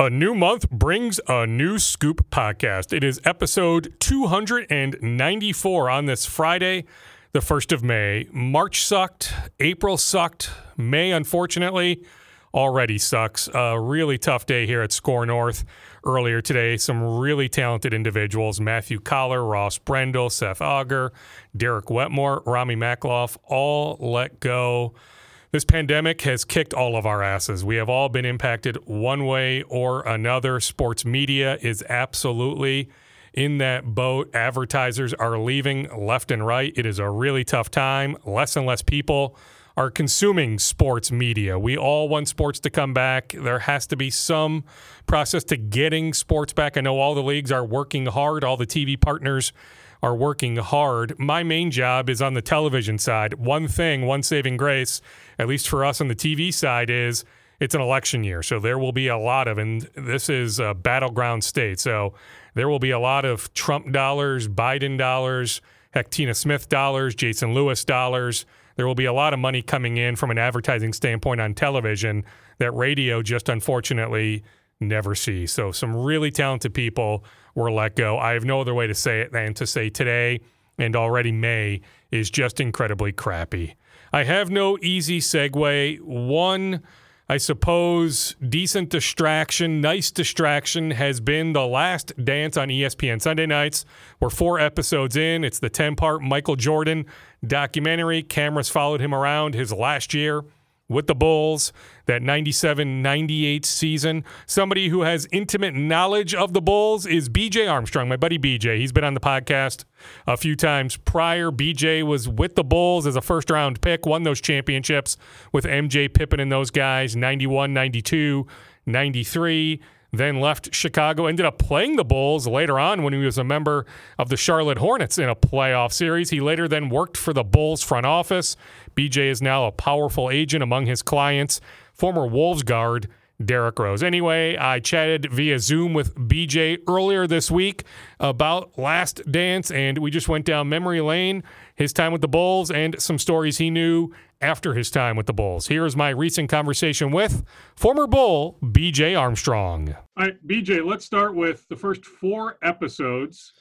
A new month brings a new Scoop podcast. It is episode 294 on this Friday, the 1st of May. March sucked. April sucked. May, unfortunately, already sucks. A really tough day here at Score North earlier today. Some really talented individuals. Matthew Collar, Ross Brendel, Seth Auger, Derek Wetmore, Rami Makhlouf, all let go. This pandemic has kicked all of our asses. We have all been impacted one way or another. Sports media is absolutely in that boat. Advertisers are leaving left and right. It is a really tough time. Less and less people are consuming sports media. We all want sports to come back. There has to be some process to getting sports back. I know all the leagues are working hard. All the TV partners are working hard. My main job is on the television side. One thing, one saving grace, at least for us on the TV side, is it's an election year. So there will be a lot of, and this is a battleground state, so there will be a lot of Trump dollars, Biden dollars, heck, Tina Smith dollars, Jason Lewis dollars. There will be a lot of money coming in from an advertising standpoint on television that radio just unfortunately never see. So some really talented people were let go. I have no other way to say it than to say today and already May is just incredibly crappy. I have no easy segue. One, I suppose, decent distraction, nice distraction has been The Last Dance on ESPN Sunday nights. We're 4 episodes in. It's the 10-part Michael Jordan documentary. Cameras followed him around his last year with the Bulls, that 97-98 season. Somebody who has intimate knowledge of the Bulls is BJ Armstrong, my buddy BJ. He's been on the podcast a few times prior. BJ was with the Bulls as a first-round pick, won those championships with MJ, Pippen, and those guys, 91, 92, 93, then left Chicago, ended up playing the Bulls later on when he was a member of the Charlotte Hornets in a playoff series. He later then worked for the Bulls front office. BJ is now a powerful agent among his clients, former Wolves guard Derek Rose. Anyway, I chatted via Zoom with BJ earlier this week about Last Dance, and we just went down memory lane, his time with the Bulls, and some stories he knew after his time with the Bulls. Here is my recent conversation with former Bull BJ Armstrong. All right, BJ, let's start with the first 4 episodes,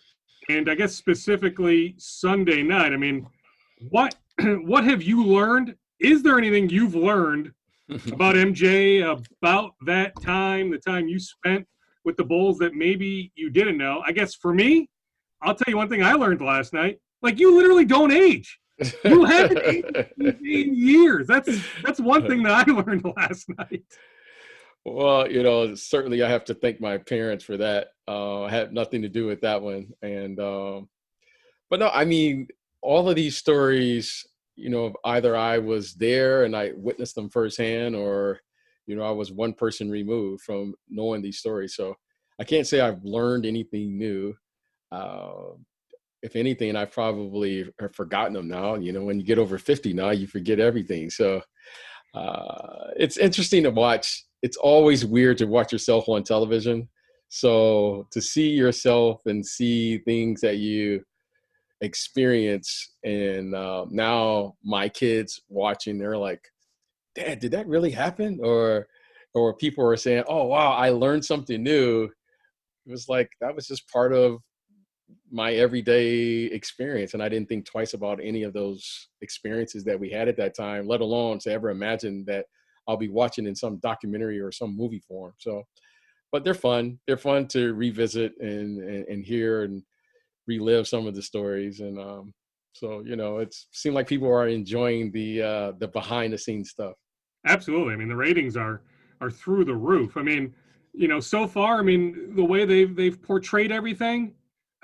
and I guess specifically Sunday night. I mean, what have you learned? Is there anything you've learned about MJ, about that time, the time you spent with the Bulls that maybe you didn't know? I guess for me, I'll tell you one thing I learned last night. Like, you literally don't age. You haven't aged in years. That's one thing that I learned last night. Well, you know, certainly I have to thank my parents for that. I had nothing to do with that one. And but no, I mean, all of these stories, you know, either I was there and I witnessed them firsthand, or, you know, I was one person removed from knowing these stories. So I can't say I've learned anything new. If anything, I probably have forgotten them now. You know, when you get over 50 now, you forget everything. So it's interesting to watch. It's always weird to watch yourself on television. So to see yourself and see things that you experience, and now my kids watching, they're like, Dad, did that really happen? Or people are saying, oh, wow, I learned something new. It was like, that was just part of my everyday experience, and I didn't think twice about any of those experiences that we had at that time, let alone to ever imagine that I'll be watching in some documentary or some movie form. So, but they're fun. They're fun to revisit and hear and relive some of the stories. And so, you know, it seemed like people are enjoying the behind the scenes stuff. Absolutely. I mean, the ratings are through the roof. I mean, you know, so far, I mean, the way they've portrayed everything,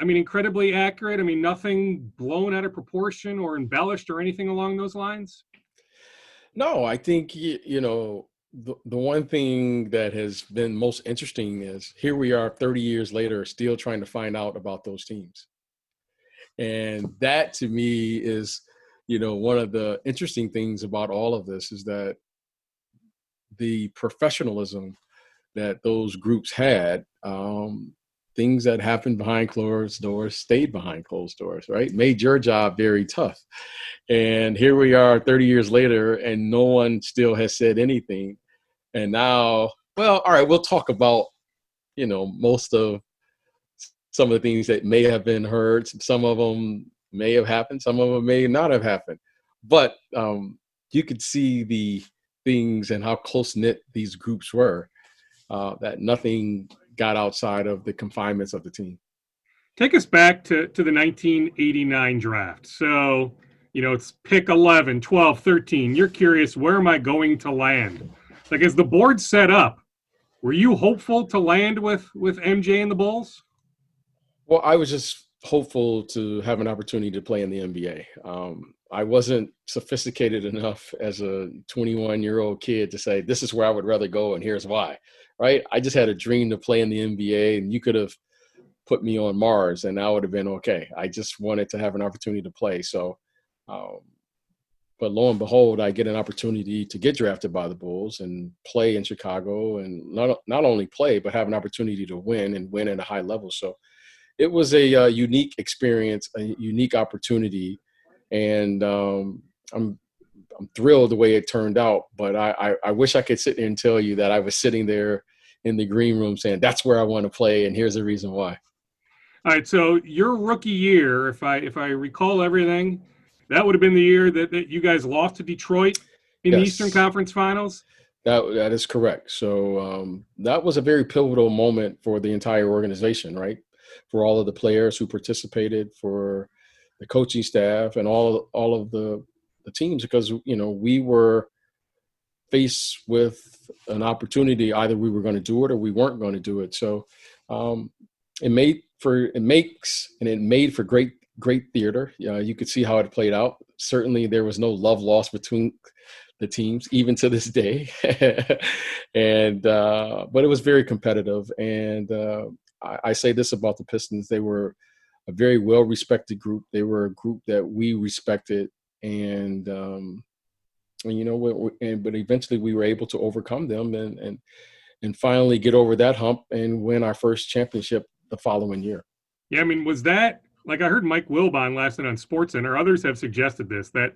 I mean, incredibly accurate. I mean, nothing blown out of proportion or embellished or anything along those lines. No, I think, you know, the one thing that has been most interesting is here we are 30 years later, still trying to find out about those teams. And that to me is, you know, one of the interesting things about all of this is that the professionalism that those groups had, things that happened behind closed doors stayed behind closed doors, right? Made your job very tough. And here we are 30 years later, and no one still has said anything. And now, well, all right, we'll talk about you know, most of some of the things that may have been heard. Some of them may have happened. Some of them may not have happened. But you could see the things and how close-knit these groups were, that nothing got outside of the confinements of the team. Take us back to the 1989 draft. So, you know, it's pick 11, 12, 13. You're curious, where am I going to land? Like, as the board set up, were you hopeful to land with MJ and the Bulls? Well, I was just hopeful to have an opportunity to play in the NBA. I wasn't sophisticated enough as a 21-year-old kid to say, this is where I would rather go and here's why, right? I just had a dream to play in the NBA, and you could have put me on Mars and I would have been okay. I just wanted to have an opportunity to play. So, but lo and behold, I get an opportunity to get drafted by the Bulls and play in Chicago, and not only play, but have an opportunity to win and win at a high level. So it was a unique experience, a unique opportunity. And I'm thrilled the way it turned out, but I wish I could sit there and tell you that I was sitting there in the green room saying, that's where I want to play, and here's the reason why. All right, so your rookie year, if I recall everything, that would have been the year that you guys lost to Detroit in the Eastern Conference Finals? That is correct. So that was a very pivotal moment for the entire organization, right? For all of the players who participated, for the coaching staff, and all of the teams, because, you know, we were faced with an opportunity. Either we were going to do it or we weren't going to do it. So it made for great theater. You could see how it played out. Certainly there was no love lost between the teams, even to this day. And but it was very competitive. And I say this about the Pistons. They were a very well-respected group. They were a group that we respected. And you know, but eventually we were able to overcome them and finally get over that hump and win our first championship the following year. Yeah, I mean, was that, like, I heard Mike Wilbon last night on SportsCenter, others have suggested this, that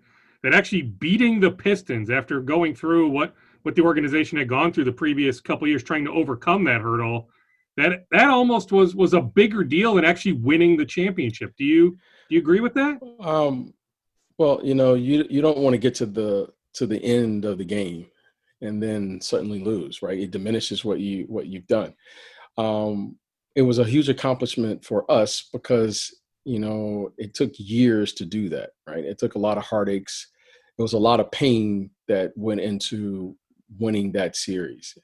actually beating the Pistons after going through what the organization had gone through the previous couple of years trying to overcome that hurdle, that almost was a bigger deal than actually winning the championship. Do you agree with that? Well, you know, you don't want to get to the end of the game and then suddenly lose, right? It diminishes what you've done. It was a huge accomplishment for us because, you know, it took years to do that, right? It took a lot of heartaches. It was a lot of pain that went into winning that series.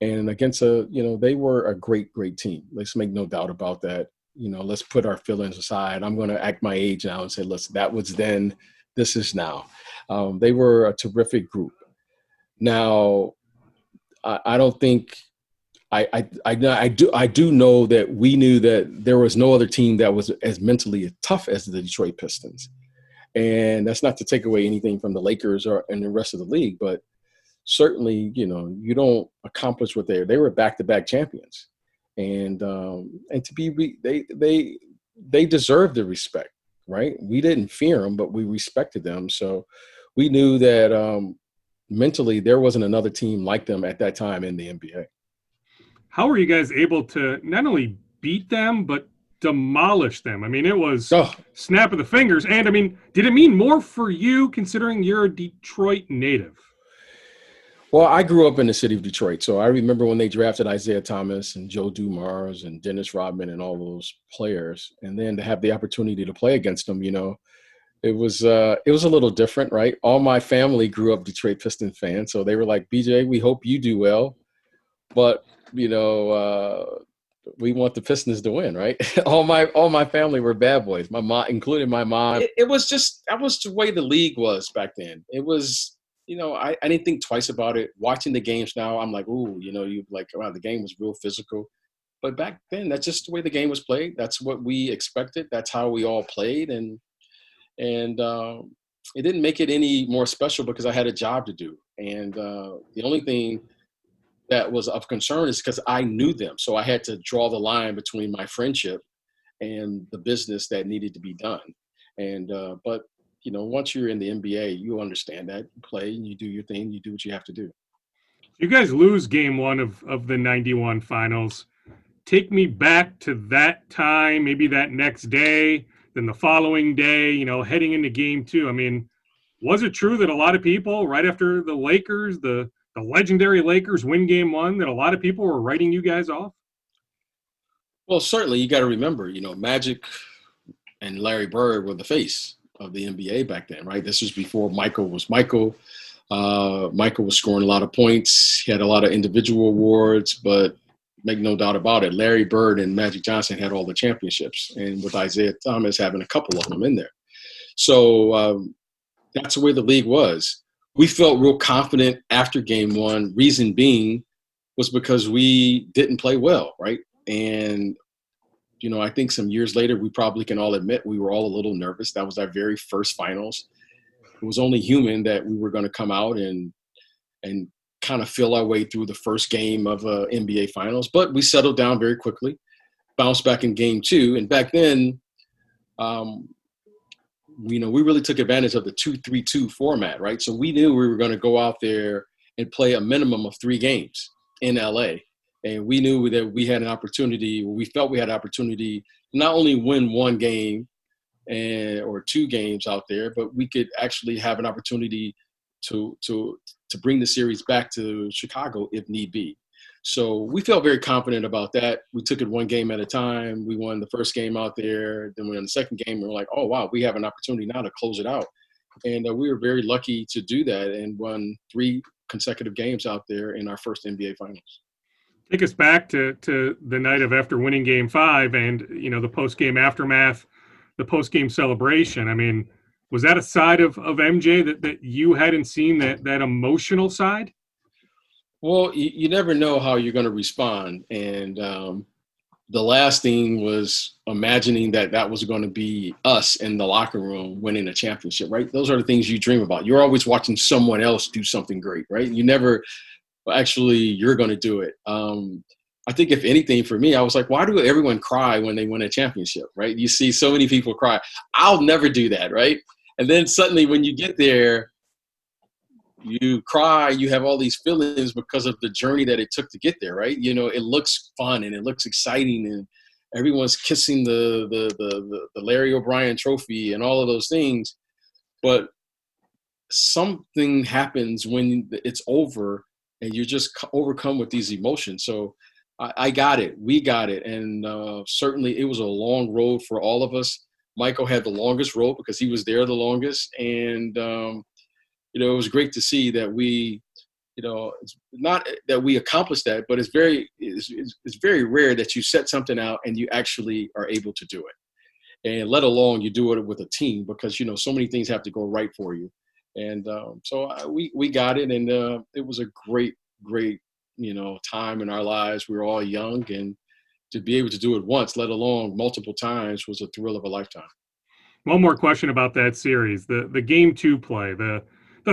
And against you know, they were a great, great team. Let's make no doubt about that. You know, let's put our feelings aside. I'm going to act my age now and say, listen, that was then, this is now. They were a terrific group. Now, I don't think I do know that we knew that there was no other team that was as mentally tough as the Detroit Pistons. And that's not to take away anything from the Lakers and the rest of the league, but certainly, you know, you don't accomplish what they were back-to-back champions. And to be, they deserved the respect, right? We didn't fear them, but we respected them. So we knew that mentally there wasn't another team like them at that time in the NBA. How were you guys able to not only beat them, but demolish them? I mean, it was snap of the fingers. And I mean, did it mean more for you considering you're a Detroit native? Well, I grew up in the city of Detroit, so I remember when they drafted Isaiah Thomas and Joe Dumars and Dennis Rodman and all those players, and then to have the opportunity to play against them, you know, it was a little different, right? All my family grew up Detroit Pistons fans, so they were like, BJ, we hope you do well, but you know, we want the Pistons to win, right? all my family were bad boys, my mom, including my mom. It was just that was the way the league was back then. It was. You know, I didn't think twice about it. Watching the games now, I'm like, ooh, you know, wow, the game was real physical. But back then, that's just the way the game was played. That's what we expected. That's how we all played. And it didn't make it any more special because I had a job to do. And the only thing that was of concern is because I knew them. So I had to draw the line between my friendship and the business that needed to be done. And but you know, once you're in the NBA, you understand that. You play and you do your thing. You do what you have to do. You guys lose game 1 of the 91 finals. take me back to that time, maybe that next day, then the following day, you know, heading into game two. I mean, was it true that a lot of people right after the Lakers, the legendary Lakers win game one, that a lot of people were writing you guys off? Well, certainly you got to remember, you know, Magic and Larry Bird were the face of the NBA back then, right? This was before Michael was Michael. Michael was scoring a lot of points. He had a lot of individual awards, but make no doubt about it, Larry Bird and Magic Johnson had all the championships, and with Isaiah Thomas having a couple of them in there. So that's the way the league was. We felt real confident after game one, reason being was because we didn't play well, right? And, you know, I think some years later, we probably can all admit we were all a little nervous. That was our very first finals. It was only human that we were going to come out and kind of feel our way through the first game of NBA finals. But we settled down very quickly, bounced back in game two. And back then, you know, we really took advantage of the 2-3-2 format, right? So we knew we were going to go out there and play a minimum of 3 games in L.A., and we knew that we had an opportunity, we felt we had an opportunity to not only win one game or 2 games out there, but we could actually have an opportunity to bring the series back to Chicago if need be. So we felt very confident about that. We took it one game at a time. We won the first game out there. Then we won the second game. We were like, oh, wow, we have an opportunity now to close it out. And we were very lucky to do that and won 3 consecutive games out there in our first NBA finals. Take us back to the night of after winning game 5 and, you know, the post-game aftermath, the post-game celebration. I mean, was that a side of MJ that you hadn't seen, that emotional side? Well, you never know how you're going to respond. And the last thing was imagining that was going to be us in the locker room winning a championship, right? Those are the things you dream about. You're always watching someone else do something great, right? You never – well, actually, you're going to do it. I think if anything for me, I was like, why do everyone cry when they win a championship, right? You see so many people cry. I'll never do that, right? And then suddenly when you get there, you cry, you have all these feelings because of the journey that it took to get there, right? You know, it looks fun and it looks exciting and everyone's kissing the Larry O'Brien trophy and all of those things. But something happens when it's over and you're just overcome with these emotions. So I got it. We got it. And certainly it was a long road for all of us. Michael had the longest road because he was there the longest. And, you know, it was great to see that we, you know, it's not that we accomplished that, but it's very rare that you set something out and you actually are able to do it. And let alone you do it with a team because, you know, so many things have to go right for you. And so we got it, and it was a great, great, you know, time in our lives. We were all young, and to be able to do it once, let alone multiple times, was a thrill of a lifetime. One more question about that series, the game two play, the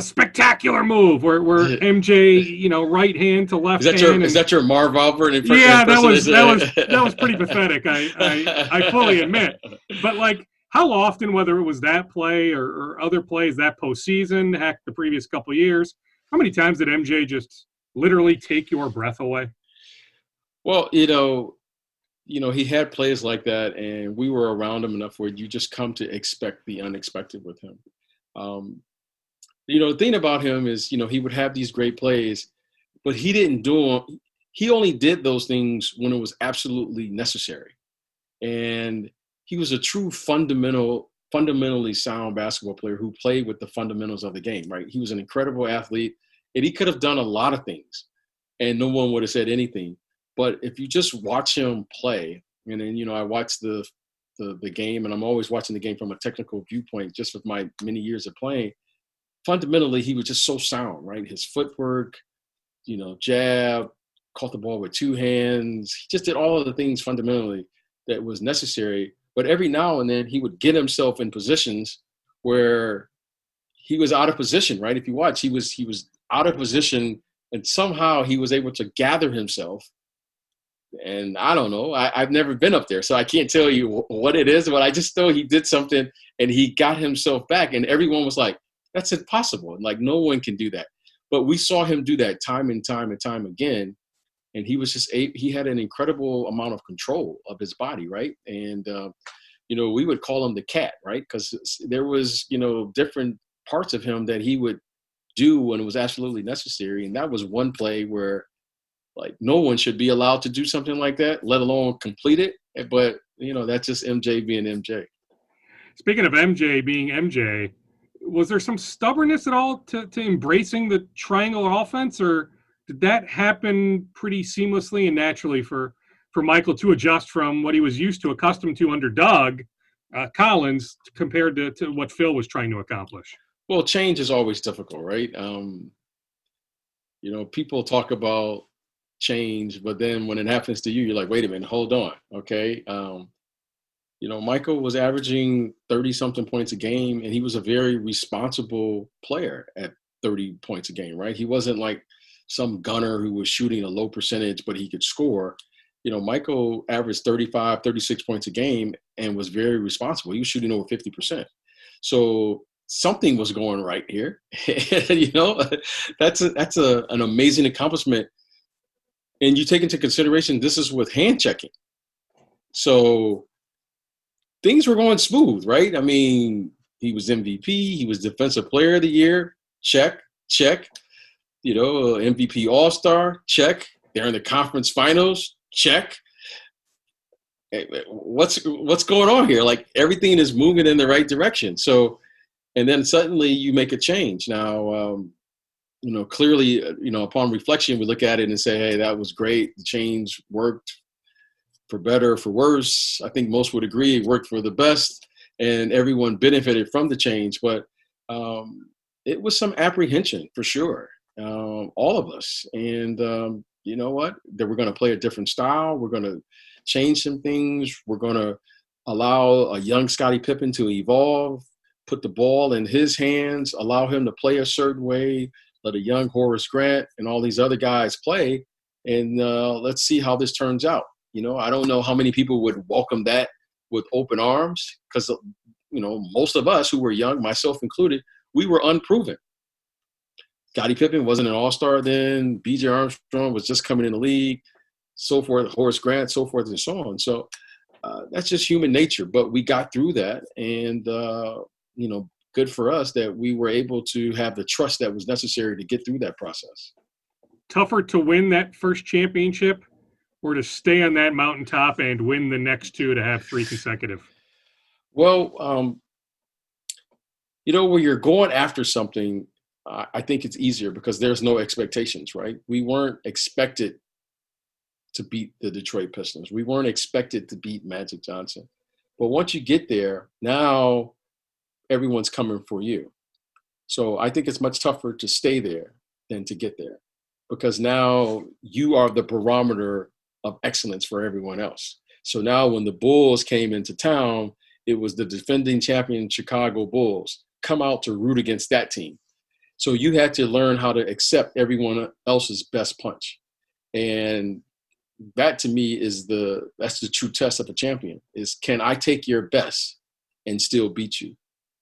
spectacular move where MJ, you know, right hand to left hand. Is that your Marv Albert impression? Yeah, that was pretty pathetic, I fully admit. But, like, how often, whether it was that play or other plays that postseason, heck, the previous couple of years, how many times did MJ just literally take your breath away? Well, you know, he had plays like that, and we were around him enough where you just come to expect the unexpected with him. You know, the thing about him is, you know, he would have these great plays, but he didn't do them. He only did those things when it was absolutely necessary, and he was a true fundamentally sound basketball player who played with the fundamentals of the game, right? He was an incredible athlete, and he could have done a lot of things, and no one would have said anything. But if you just watch him play, and then, you know, I watch the game, and I'm always watching the game from a technical viewpoint just with my many years of playing, fundamentally he was just so sound, right? His footwork, you know, jab, caught the ball with 2 hands. He just did all of the things fundamentally that was necessary. But every now and then he would get himself in positions where he was out of position, right? If you watch, he was out of position, and somehow he was able to gather himself. And I don't know, I've never been up there, so I can't tell you what it is, but I just know he did something and he got himself back, and everyone was like, that's impossible. And like, no one can do that. But we saw him do that time and time and time again. And he was just he had an incredible amount of control of his body, right? And, you know, we would call him the cat, right? Because there was, you know, different parts of him that he would do when it was absolutely necessary. And that was one play where, like, no one should be allowed to do something like that, let alone complete it. But, you know, that's just MJ being MJ. Speaking of MJ being MJ, was there some stubbornness at all to embracing the triangle offense, or did that happen pretty seamlessly and naturally for Michael to adjust from what he was used to, accustomed to under Doug Collins, compared to what Phil was trying to accomplish? Well, change is always difficult, right? You know, people talk about change, but then when it happens to you, you're like, wait a minute, hold on, okay? You know, Michael was averaging 30-something points a game, and he was a very responsible player at 30 points a game, right? He wasn't like some gunner who was shooting a low percentage, but he could score. You know, Michael averaged 35, 36 points a game and was very responsible. He was shooting over 50%. So something was going right here. You know, that's an amazing accomplishment. And you take into consideration, this is with hand checking. So things were going smooth, right? I mean, he was MVP. He was Defensive Player of the Year. Check, check. You know, MVP All-Star, check. They're in the conference finals, check. What's going on here? Like, everything is moving in the right direction. So, and then suddenly you make a change. Now, you know, clearly, you know, upon reflection, we look at it and say, hey, that was great. The change worked for better, for worse. I think most would agree it worked for the best, and everyone benefited from the change. But it was some apprehension for sure. All of us. And you know what? That we're going to play a different style. We're going to change some things. We're going to allow a young Scottie Pippen to evolve, put the ball in his hands, allow him to play a certain way, let a young Horace Grant and all these other guys play. And let's see how this turns out. You know, I don't know how many people would welcome that with open arms, because, you know, most of us who were young, myself included, we were unproven. Scottie Pippen wasn't an all-star then. B.J. Armstrong was just coming in the league, so forth, Horace Grant, so forth and so on. So that's just human nature. But we got through that, and, you know, good for us that we were able to have the trust that was necessary to get through that process. Tougher to win that first championship or to stay on that mountaintop and win the next two, to have three consecutive? Well, you know, when you're going after something, I think it's easier because there's no expectations, right? We weren't expected to beat the Detroit Pistons. We weren't expected to beat Magic Johnson. But once you get there, now everyone's coming for you. So I think it's much tougher to stay there than to get there, because now you are the barometer of excellence for everyone else. So now when the Bulls came into town, it was the defending champion Chicago Bulls come out to root against that team. So you had to learn how to accept everyone else's best punch. And that, to me, is that's the true test of a champion, is can I take your best and still beat you?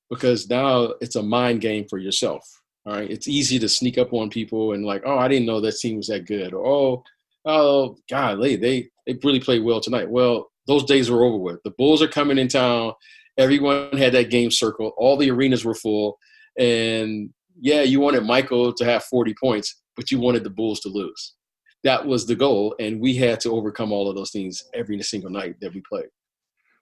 Because now it's a mind game for yourself, all right? It's easy to sneak up on people and like, oh, I didn't know that team was that good. Or, oh, golly, they really played well tonight. Well, those days were over with. The Bulls are coming in town. Everyone had that game circle. All the arenas were full. And yeah, you wanted Michael to have 40 points, but you wanted the Bulls to lose. That was the goal, and we had to overcome all of those things every single night that we played.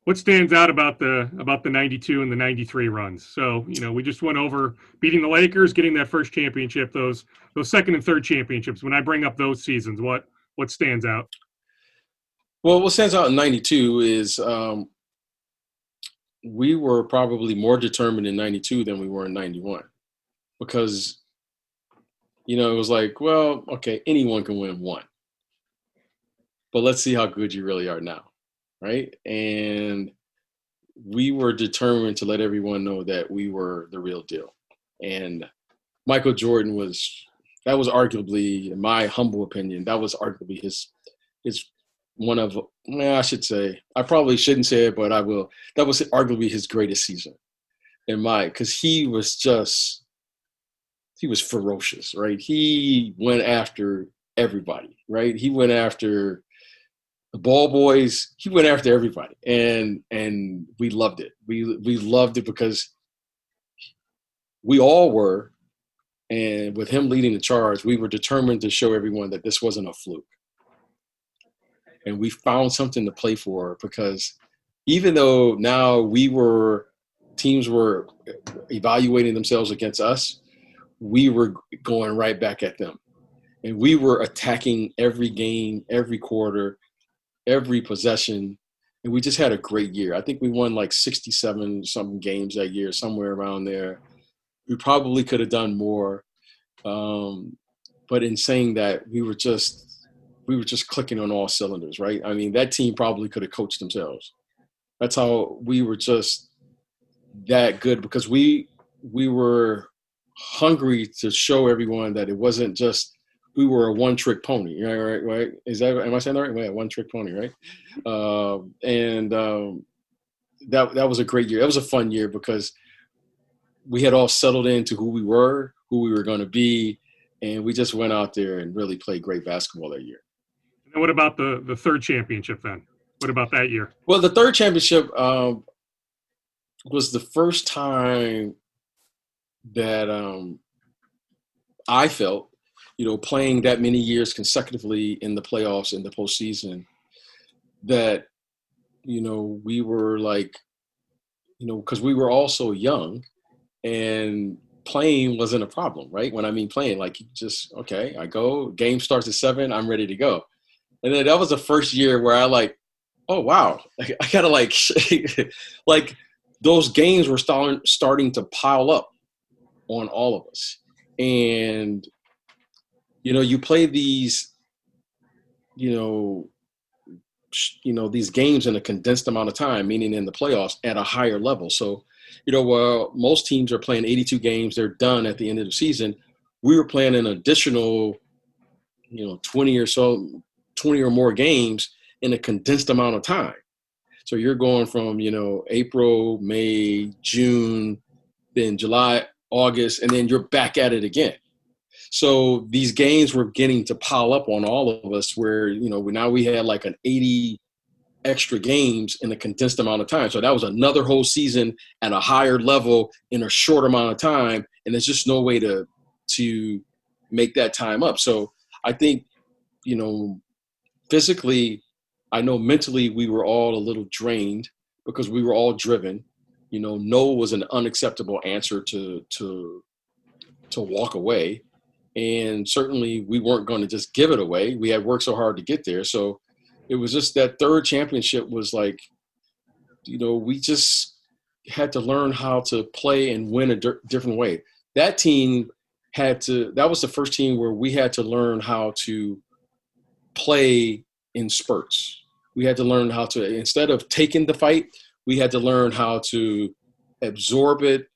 What stands out about the 92 and the 93 runs? So, you know, we just went over beating the Lakers, getting that first championship, those second and third championships. When I bring up those seasons, what stands out? Well, what stands out in 92 is we were probably more determined in 92 than we were in 91. Because, you know, it was like, well, okay, anyone can win one. But let's see how good you really are now, right? And we were determined to let everyone know that we were the real deal. And Michael Jordan was arguably, in my humble opinion, that was arguably his one of, I should say, I probably shouldn't say it, but I will. That was arguably his greatest season because he was ferocious, right? He went after everybody, right? He went after the ball boys. He went after everybody, and we loved it. We loved it because we all were, and with him leading the charge, we were determined to show everyone that this wasn't a fluke. And we found something to play for, because even though now teams were evaluating themselves against us, we were going right back at them. And we were attacking every game, every quarter, every possession. And we just had a great year. I think we won like 67 something games that year, somewhere around there. We probably could have done more. But in saying that, we were just clicking on all cylinders, right? I mean, that team probably could have coached themselves. That's how we were just that good, because we were hungry to show everyone that it wasn't just we were a one-trick pony, right? Am I saying that right? We had one-trick pony, right? That was a great year. It was a fun year because we had all settled into who we were going to be, and we just went out there and really played great basketball that year. And what about the third championship then? What about that year? Well, the third championship was the first time that I felt, playing that many years consecutively in the playoffs, in the postseason, that, we were like, because we were all so young and playing wasn't a problem, right? When I mean playing, like I go, game starts at 7, I'm ready to go. And then that was the first year where I oh, wow, I gotta like those games were starting to pile up on all of us. And, you play these, these games in a condensed amount of time, meaning in the playoffs at a higher level. So, most teams are playing 82 games. They're done at the end of the season. We were playing an additional, 20 or more games in a condensed amount of time. So you're going from, April, May, June, then July, August, and then you're back at it again. So these games were getting to pile up on all of us where, now we had like an 80 extra games in a condensed amount of time. So that was another whole season at a higher level in a short amount of time. And there's just no way to make that time up. So I think, physically, I know mentally we were all a little drained because we were all driven. No was an unacceptable answer to walk away. And certainly we weren't going to just give it away. We had worked so hard to get there. So it was just that third championship was like, we just had to learn how to play and win a different way. That team that was the first team where we had to learn how to play in spurts. We had to learn how to, instead of taking the fight, we had to learn how to absorb it,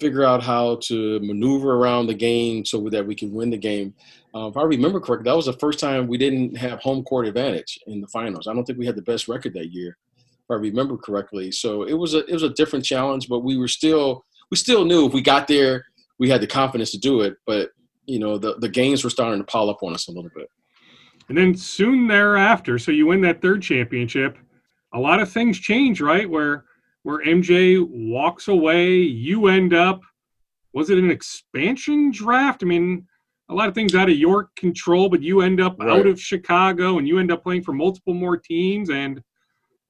figure out how to maneuver around the game so that we can win the game. If I remember correctly, that was the first time we didn't have home court advantage in the finals. I don't think we had the best record that year, if I remember correctly. So it was a different challenge, but we still knew if we got there, we had the confidence to do it. But, the games were starting to pile up on us a little bit. And then soon thereafter, so you win that third championship, a lot of things change, right? Where MJ walks away, you end up, was it an expansion draft? I mean, a lot of things out of your control, but you end up out of Chicago and you end up playing for multiple more teams. And,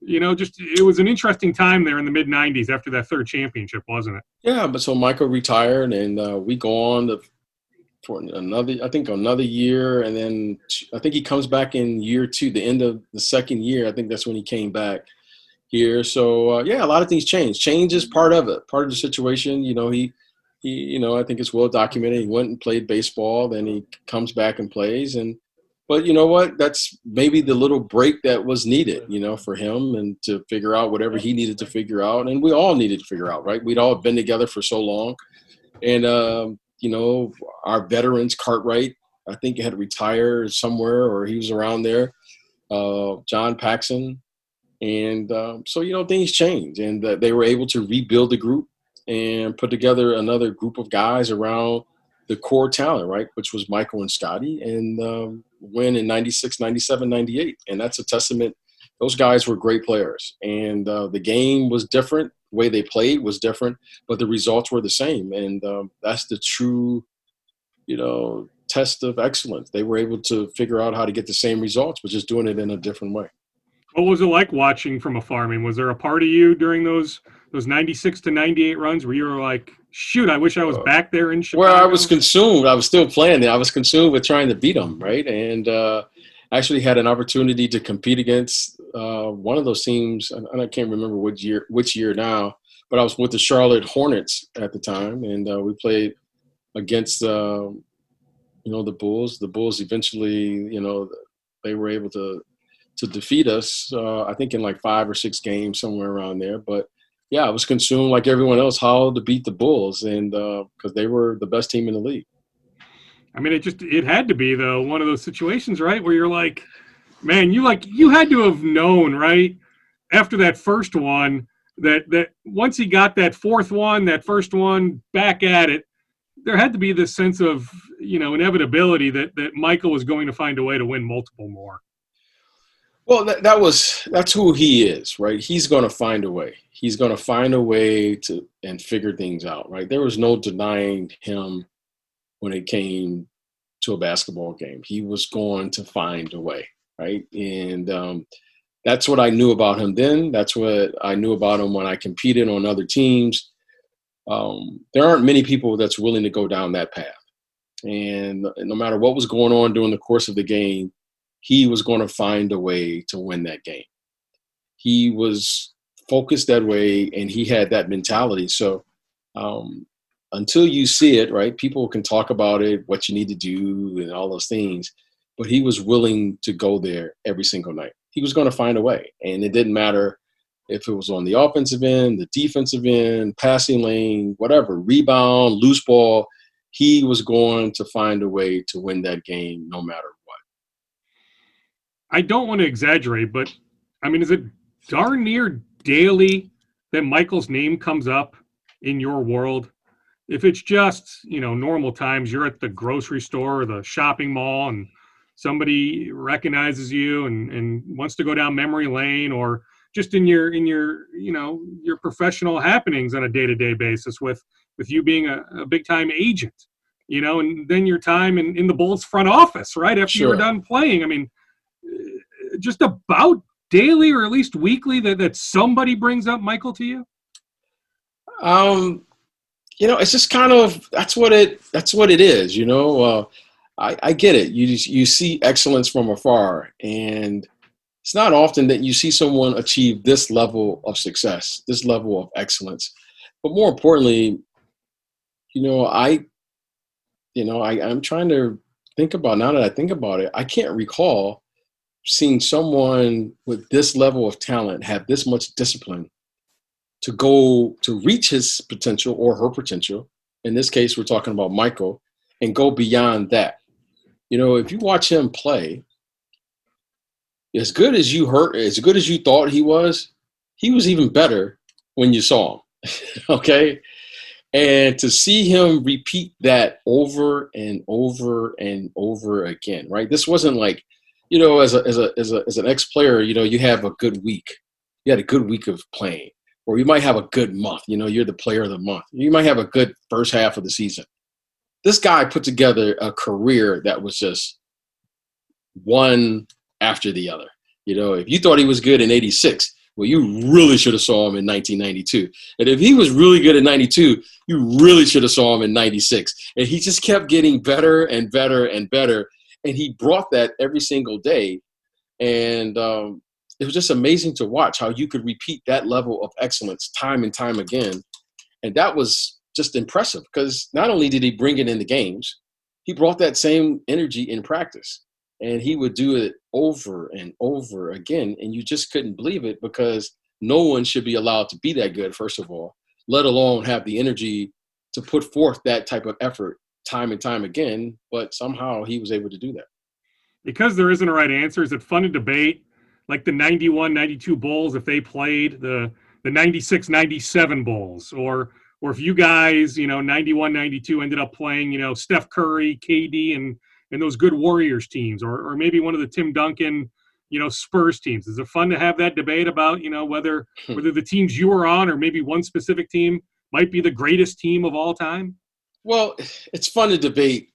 it was an interesting time there in the mid-90s after that third championship, wasn't it? Yeah, but so Michael retired and we go on for another year, and then I think he comes back in year 2, the end of the second year. I think that's when he came back here. So a lot of things change. Change is part of it, part of the situation. He I think it's well documented. He went and played baseball, then he comes back and plays. But you know what? That's maybe the little break that was needed, for him, and to figure out whatever he needed to figure out, and we all needed to figure out, right? We'd all been together for so long, and our veterans, Cartwright, I think had retired somewhere, or he was around there, John Paxson. And so things change, and they were able to rebuild the group and put together another group of guys around the core talent, right, which was Michael and Scottie, and win in 96, 97, 98. And that's a testament. Those guys were great players. And the game was different. The way they played was different, but the results were the same. And that's the true, you know, test of excellence. They were able to figure out how to get the same results, but just doing it in a different way. What was it like watching from afar? I mean, was there a part of you during those 96 to 98 runs where you were like, shoot, I wish I was back there in Chicago? Well, I was consumed. I was still playing there. I was consumed with trying to beat them, right? And actually had an opportunity to compete against one of those teams. And I can't remember which year now, but I was with the Charlotte Hornets at the time. And we played against, you know, the Bulls. The Bulls eventually, you know, they were able to defeat us, I think in like 5 or 6 games, somewhere around there. But, yeah, I was consumed like everyone else how to beat the Bulls, and because they were the best team in the league. I mean, it had to be, though, one of those situations, right, where you're like, man, you had to have known, right, after that first one that once he got that fourth one, that first one back at it, there had to be this sense of, you know, inevitability that Michael was going to find a way to win multiple more. Well, that's who he is, right? He's going to find a way. He's going to find a way to and figure things out, right? There was no denying him when it came to a basketball game. He was going to find a way, right? And that's what I knew about him then. That's what I knew about him when I competed on other teams. There aren't many people that's willing to go down that path. And no matter what was going on during the course of the game, he was going to find a way to win that game. He was focused that way, and he had that mentality. So until you see it, right, people can talk about it, what you need to do and all those things, but he was willing to go there every single night. He was going to find a way, and it didn't matter if it was on the offensive end, the defensive end, passing lane, whatever, rebound, loose ball. He was going to find a way to win that game no matter what. I don't want to exaggerate, but, I mean, is it darn near daily that Michael's name comes up in your world? If it's just, you know, normal times, you're at the grocery store or the shopping mall and somebody recognizes you and wants to go down memory lane, or just in your you know, your professional happenings on a day-to-day basis with you being a big-time agent, you know, and then your time in the Bulls front office, right, after you were done playing. I mean, just about daily or at least weekly that somebody brings up Michael to you? You know, it's just kind of, that's what it is. You know, I get it. You see excellence from afar, and it's not often that you see someone achieve this level of success, this level of excellence. But more importantly, you know, I'm trying to think about, now that I think about it, I can't recall seeing someone with this level of talent have this much discipline to go to reach his potential or her potential. In this case, we're talking about Michael, and go beyond that. You know, if you watch him play, as good as you thought he was even better when you saw him. Okay. And to see him repeat that over and over and over again, right? This wasn't like, you know, as an ex-player, you know, you have a good week. You had a good week of playing, or you might have a good month. You know, you're the player of the month. You might have a good first half of the season. This guy put together a career that was just one after the other. You know, if you thought he was good in 86, well, you really should have saw him in 1992. And if he was really good in 92, you really should have saw him in 96. And he just kept getting better and better and better. And he brought that every single day. And it was just amazing to watch how you could repeat that level of excellence time and time again. And that was just impressive, because not only did he bring it in the games, he brought that same energy in practice. And he would do it over and over again. And you just couldn't believe it, because no one should be allowed to be that good, first of all, let alone have the energy to put forth that type of effort time and time again, but somehow he was able to do that. Because there isn't a right answer, is it fun to debate, like the 91, 92 Bulls, if they played the 96, 97 Bulls, or or if you guys, you know, 91, 92 ended up playing, you know, Steph Curry, KD, and those good Warriors teams, or maybe one of the Tim Duncan, you know, Spurs teams. Is it fun to have that debate about, you know, whether the teams you were on or maybe one specific team might be the greatest team of all time? Well, it's fun to debate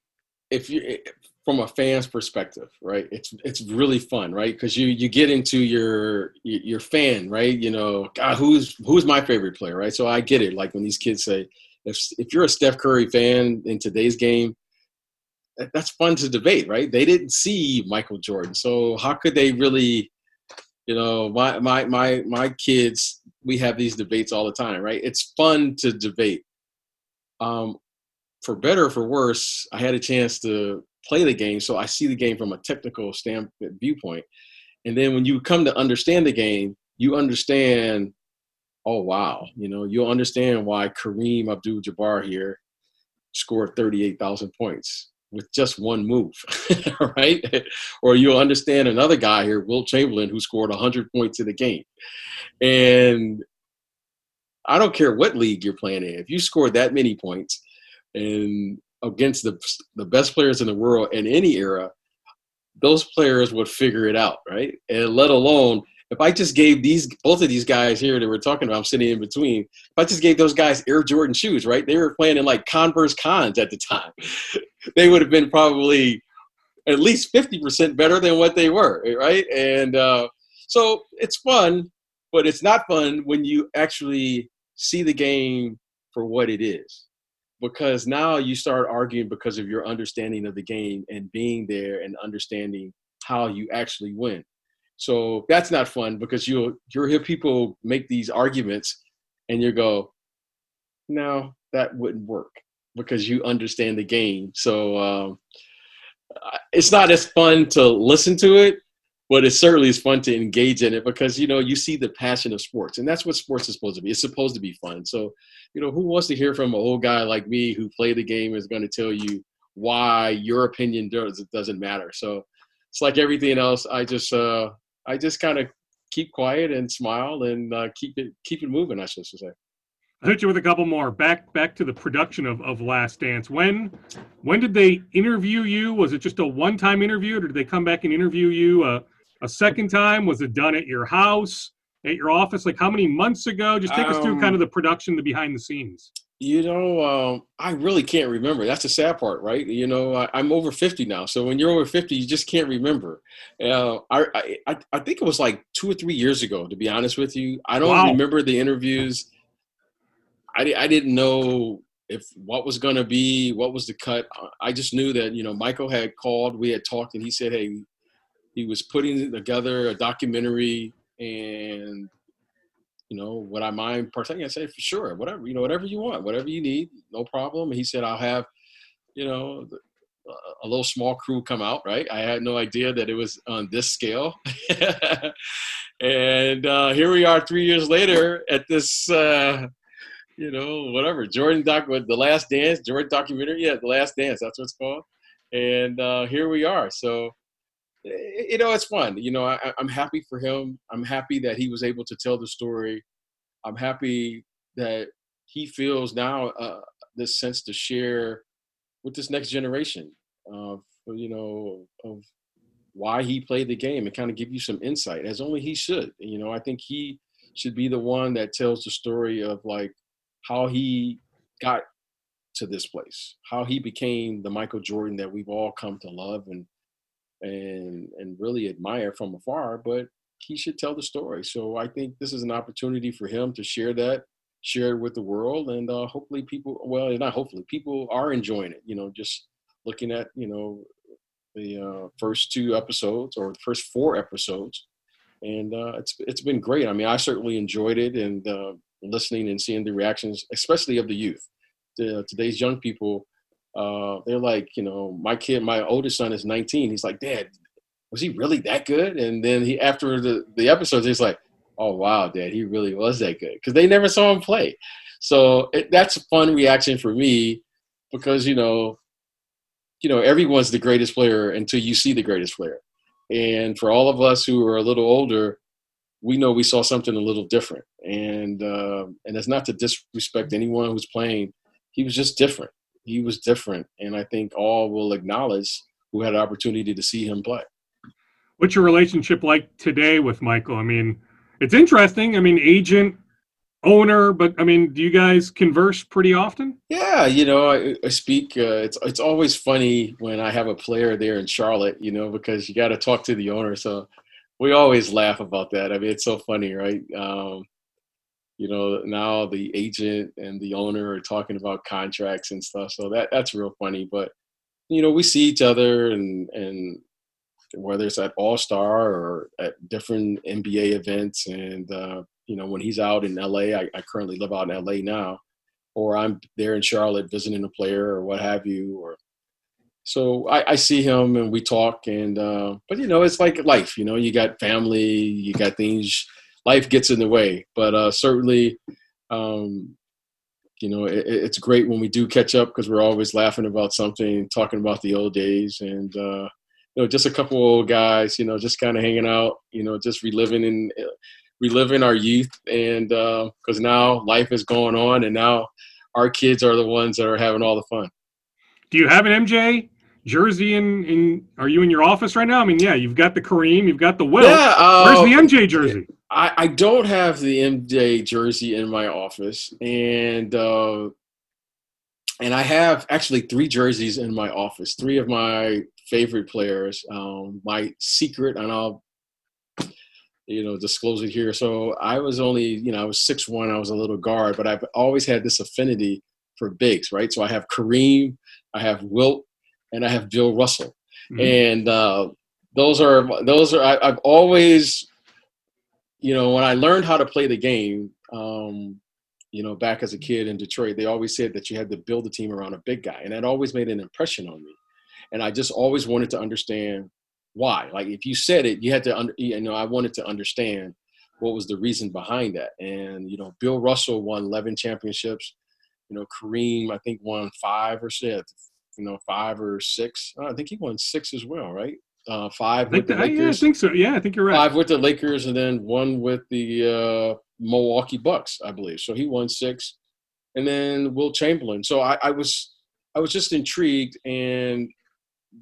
if you from a fan's perspective, right? It's really fun, right? Because you get into your fan, right? You know, God, who's my favorite player, right? So I get it. Like when these kids say, if you're a Steph Curry fan in today's game, that's fun to debate, right? They didn't see Michael Jordan, so how could they really, you know, my kids? We have these debates all the time, right? It's fun to debate. For better or for worse, I had a chance to play the game, so I see the game from a technical standpoint, viewpoint. And then when you come to understand the game, you understand, oh wow, you know, you'll understand why Kareem Abdul-Jabbar here scored 38,000 points with just one move, right? Or you'll understand another guy here, Wilt Chamberlain, who scored 100 points in the game. And I don't care what league you're playing in. If you scored that many points and against the best players in the world in any era, those players would figure it out, right? And let alone, if I just gave both of these guys here that we're talking about, I'm sitting in between, if I just gave those guys Air Jordan shoes, right? They were playing in like Converse Cons at the time. They would have been probably at least 50% better than what they were, right? And so it's fun, but it's not fun when you actually see the game for what it is. Because now you start arguing because of your understanding of the game and being there and understanding how you actually win. So that's not fun because you'll hear people make these arguments and you go, no, that wouldn't work because you understand the game. So it's not as fun to listen to it, but it certainly is fun to engage in it because, you know, you see the passion of sports, and that's what sports is supposed to be. It's supposed to be fun. So, you know, who wants to hear from an old guy like me who played the game is going to tell you why your opinion doesn't matter. So it's like everything else. I just kind of keep quiet and smile and keep it moving, I should say. I'll hit you with a couple more. Back to the production of Last Dance. When did they interview you? Was it just a one-time interview, or did they come back and interview you a second time? Was it done at your house, at your office? Like how many months ago? Just take us through kind of the production, the behind the scenes. You know, I really can't remember. That's the sad part, right? You know, I'm over 50 now. So when you're over 50, you just can't remember. I think it was like 2 or 3 years ago, to be honest with you. I don't remember the interviews. I didn't know what was going to be, what was the cut. I just knew that, you know, Michael had called, we had talked, and he said, hey, he was putting together a documentary, and, you know, would I mind partaking? I said, for sure, whatever, you know, whatever you want, whatever you need, no problem. And he said, I'll have, you know, a little small crew come out, right? I had no idea that it was on this scale. And here we are 3 years later at this, you know, whatever, the Last Dance, Jordan documentary. Yeah, The Last Dance, that's what it's called. And here we are. So, you know, it's fun. You know, I'm happy for him. I'm happy that he was able to tell the story. I'm happy that he feels now this sense to share with this next generation, you know, of why he played the game and kind of give you some insight, as only he should. You know, I think he should be the one that tells the story of, like, how he got to this place, how he became the Michael Jordan that we've all come to love and really admire from afar, but he should tell the story. So I think this is an opportunity for him to share that, share it with the world, and hopefully people are enjoying it. You know, just looking at, you know, the first two episodes or the first four episodes, and it's been great. I mean, I certainly enjoyed it, and listening and seeing the reactions, especially of the youth. Today's young people, they're like, you know, my oldest son is 19. He's like, Dad, was he really that good? And then he, after the episodes, he's like, oh, wow, Dad, he really was that good. Because they never saw him play. So that's a fun reaction for me because, you know, everyone's the greatest player until you see the greatest player. And for all of us who are a little older, we know we saw something a little different. And and that's not to disrespect anyone who's playing. He was just different. He was different, and I think all will acknowledge who had an opportunity to see him play. What's your relationship like today with Michael? I mean, it's interesting. I mean, agent, owner, but I mean, do you guys converse pretty often? Yeah, you know, I speak. It's always funny when I have a player there in Charlotte, you know, because you got to talk to the owner. So we always laugh about that. I mean, it's so funny, right? You know, now the agent and the owner are talking about contracts and stuff. So that's real funny. But, you know, we see each other and whether it's at All-Star or at different NBA events. And, you know, when he's out in L.A., I currently live out in L.A. now, or I'm there in Charlotte visiting a player or what have you. Or so I see him and we talk. And but, you know, it's like life. You know, you got family, you got things – life gets in the way, but certainly, you know, it's great when we do catch up because we're always laughing about something, talking about the old days, and you know, just a couple of old guys, you know, just kind of hanging out, you know, just reliving our youth, and because now life is going on, and now our kids are the ones that are having all the fun. Do you have an MJ jersey in? Are you in your office right now? I mean, yeah, you've got the Kareem, you've got the Wilt. Yeah, where's the MJ jersey? Yeah. I don't have the MJ jersey in my office, and I have actually 3 jerseys in my office, 3 of my favorite players. My secret, and I'll, you know, disclose it here. So I was only, you know, I was 6'1", I was a little guard, but I've always had this affinity for bigs, right? So I have Kareem, I have Wilt, and I have Bill Russell, mm-hmm. and those are I've always. You know, when I learned how to play the game, you know, back as a kid in Detroit, they always said that you had to build a team around a big guy. And that always made an impression on me. And I just always wanted to understand why. Like, if you said it, you had to, you know, I wanted to understand what was the reason behind that. And, you know, Bill Russell won 11 championships. You know, Kareem, I think, won 5 or 6. I think he won 6 as well, right? 5 with the Lakers. Yeah, I think so. Yeah, I think you're right. 5 with the Lakers and then 1 with the Milwaukee Bucks, I believe. So he won 6. And then Wilt Chamberlain. So I was just intrigued and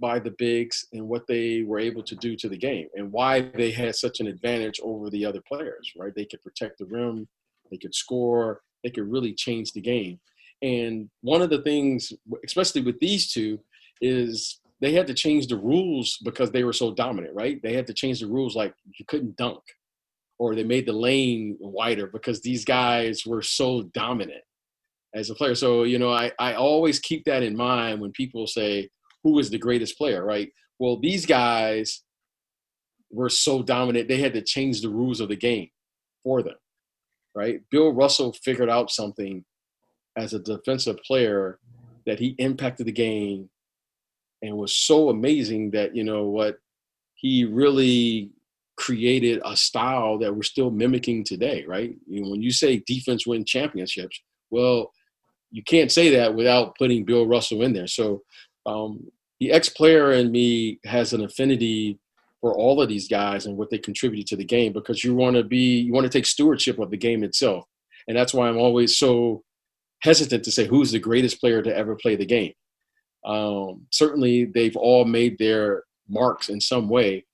by the bigs and what they were able to do to the game and why they had such an advantage over the other players, right? They could protect the rim. They could score. They could really change the game. And one of the things, especially with these two, is – they had to change the rules because they were so dominant, right? They had to change the rules like you couldn't dunk or they made the lane wider because these guys were so dominant as a player. So, you know, I always keep that in mind when people say, who is the greatest player, right? Well, these guys were so dominant, they had to change the rules of the game for them, right? Bill Russell figured out something as a defensive player that he impacted the game and was so amazing that, you know what, he really created a style that we're still mimicking today, right? You know, when you say defense win championships, well, you can't say that without putting Bill Russell in there. So the ex-player in me has an affinity for all of these guys and what they contributed to the game because you want to take stewardship of the game itself. And that's why I'm always so hesitant to say who's the greatest player to ever play the game. Certainly they've all made their marks in some way.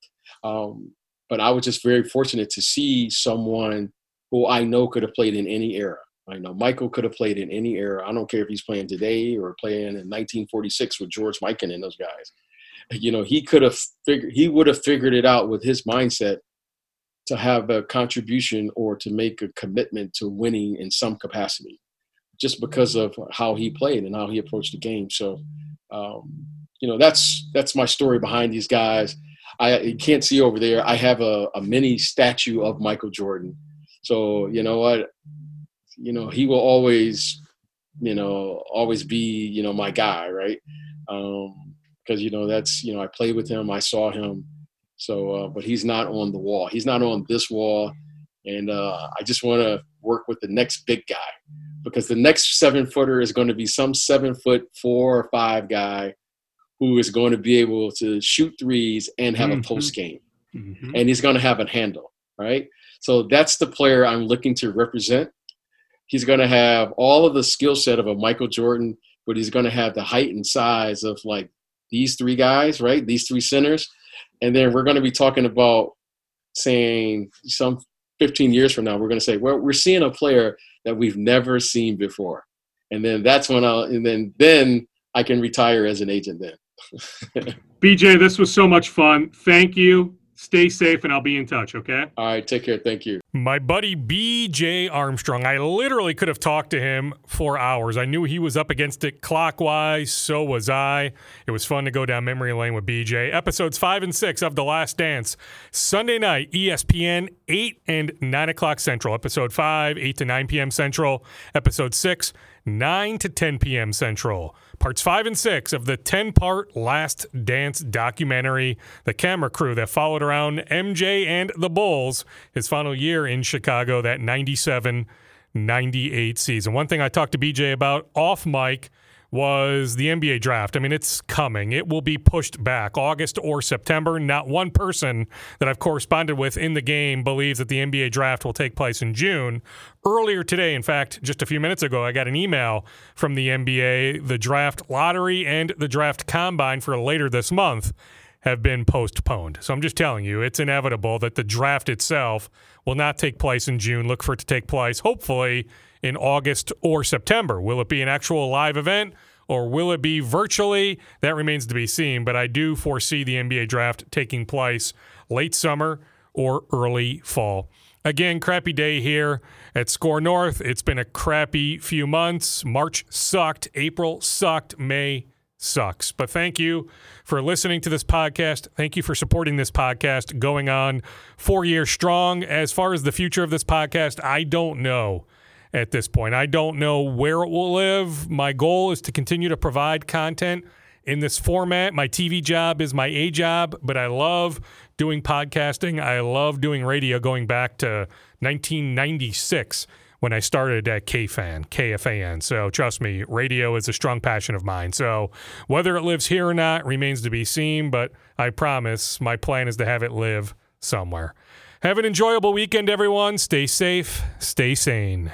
But I was just very fortunate to see someone who I know could have played in any era. I know Michael could have played in any era. I don't care if he's playing today or playing in 1946 with George Mikan and those guys. You know, he would have figured it out with his mindset to have a contribution or to make a commitment to winning in some capacity just because of how he played and how he approached the game. So, you know, that's my story behind these guys. You can't see over there. I have a mini statue of Michael Jordan. So, you know what, you know, he will always be, you know, my guy. Right. 'Cause you know, that's, you know, I played with him, I saw him. So, but he's not on the wall. He's not on this wall. And, I just want to work with the next big guy. Because the next 7-footer is going to be some 7'4" or 5" guy who is going to be able to shoot threes and have mm-hmm. a post game. Mm-hmm. And he's going to have a handle, right? So that's the player I'm looking to represent. he's going to have all of the skill set of a Michael Jordan, but he's going to have the height and size of like these three guys, right? These three centers. And then we're going to be talking about saying some 15 years from now, we're going to say, well, we're seeing a player that we've never seen before. And then that's when I'll, and then I can retire as an agent then. BJ, this was so much fun. Thank you. Stay safe, and I'll be in touch, okay? All right, take care. Thank you. My buddy B.J. Armstrong, I literally could have talked to him for hours. I knew he was up against it clockwise, so was I. It was fun to go down memory lane with B.J. Episodes 5 and 6 of The Last Dance, Sunday night, ESPN, 8 and 9 o'clock Central. Episode 5, 8 to 9 p.m. Central. Episode 6, 9 to 10 p.m. Central. Parts 5 and 6 of the 10-part Last Dance documentary, the camera crew that followed around MJ and the Bulls his final year in Chicago, that 97-98 season. One thing I talked to BJ about off mic was the NBA draft. I mean, it's coming. It will be pushed back August or September. Not one person that I've corresponded with in the game believes that the NBA draft will take place in June. Earlier today, in fact, just a few minutes ago, I got an email from the NBA. The draft lottery and the draft combine for later this month have been postponed. So I'm just telling you, it's inevitable that the draft itself will not take place in June. Look for it to take place, hopefully, in August or September. Will it be an actual live event? Or will it be virtually? That remains to be seen. But I do foresee the NBA draft taking place late summer or early fall. Again, crappy day here at Score North. It's been a crappy few months. March sucked. April sucked. May sucks. But thank you for listening to this podcast. Thank you for supporting this podcast going on 4 years strong. As far as the future of this podcast, I don't know. At this point, I don't know where it will live. My goal is to continue to provide content in this format. My TV job is my A job, but I love doing podcasting. I love doing radio going back to 1996 when I started at KFAN. So trust me, radio is a strong passion of mine. So whether it lives here or not remains to be seen, but I promise my plan is to have it live somewhere. Have an enjoyable weekend, everyone. Stay safe, stay sane.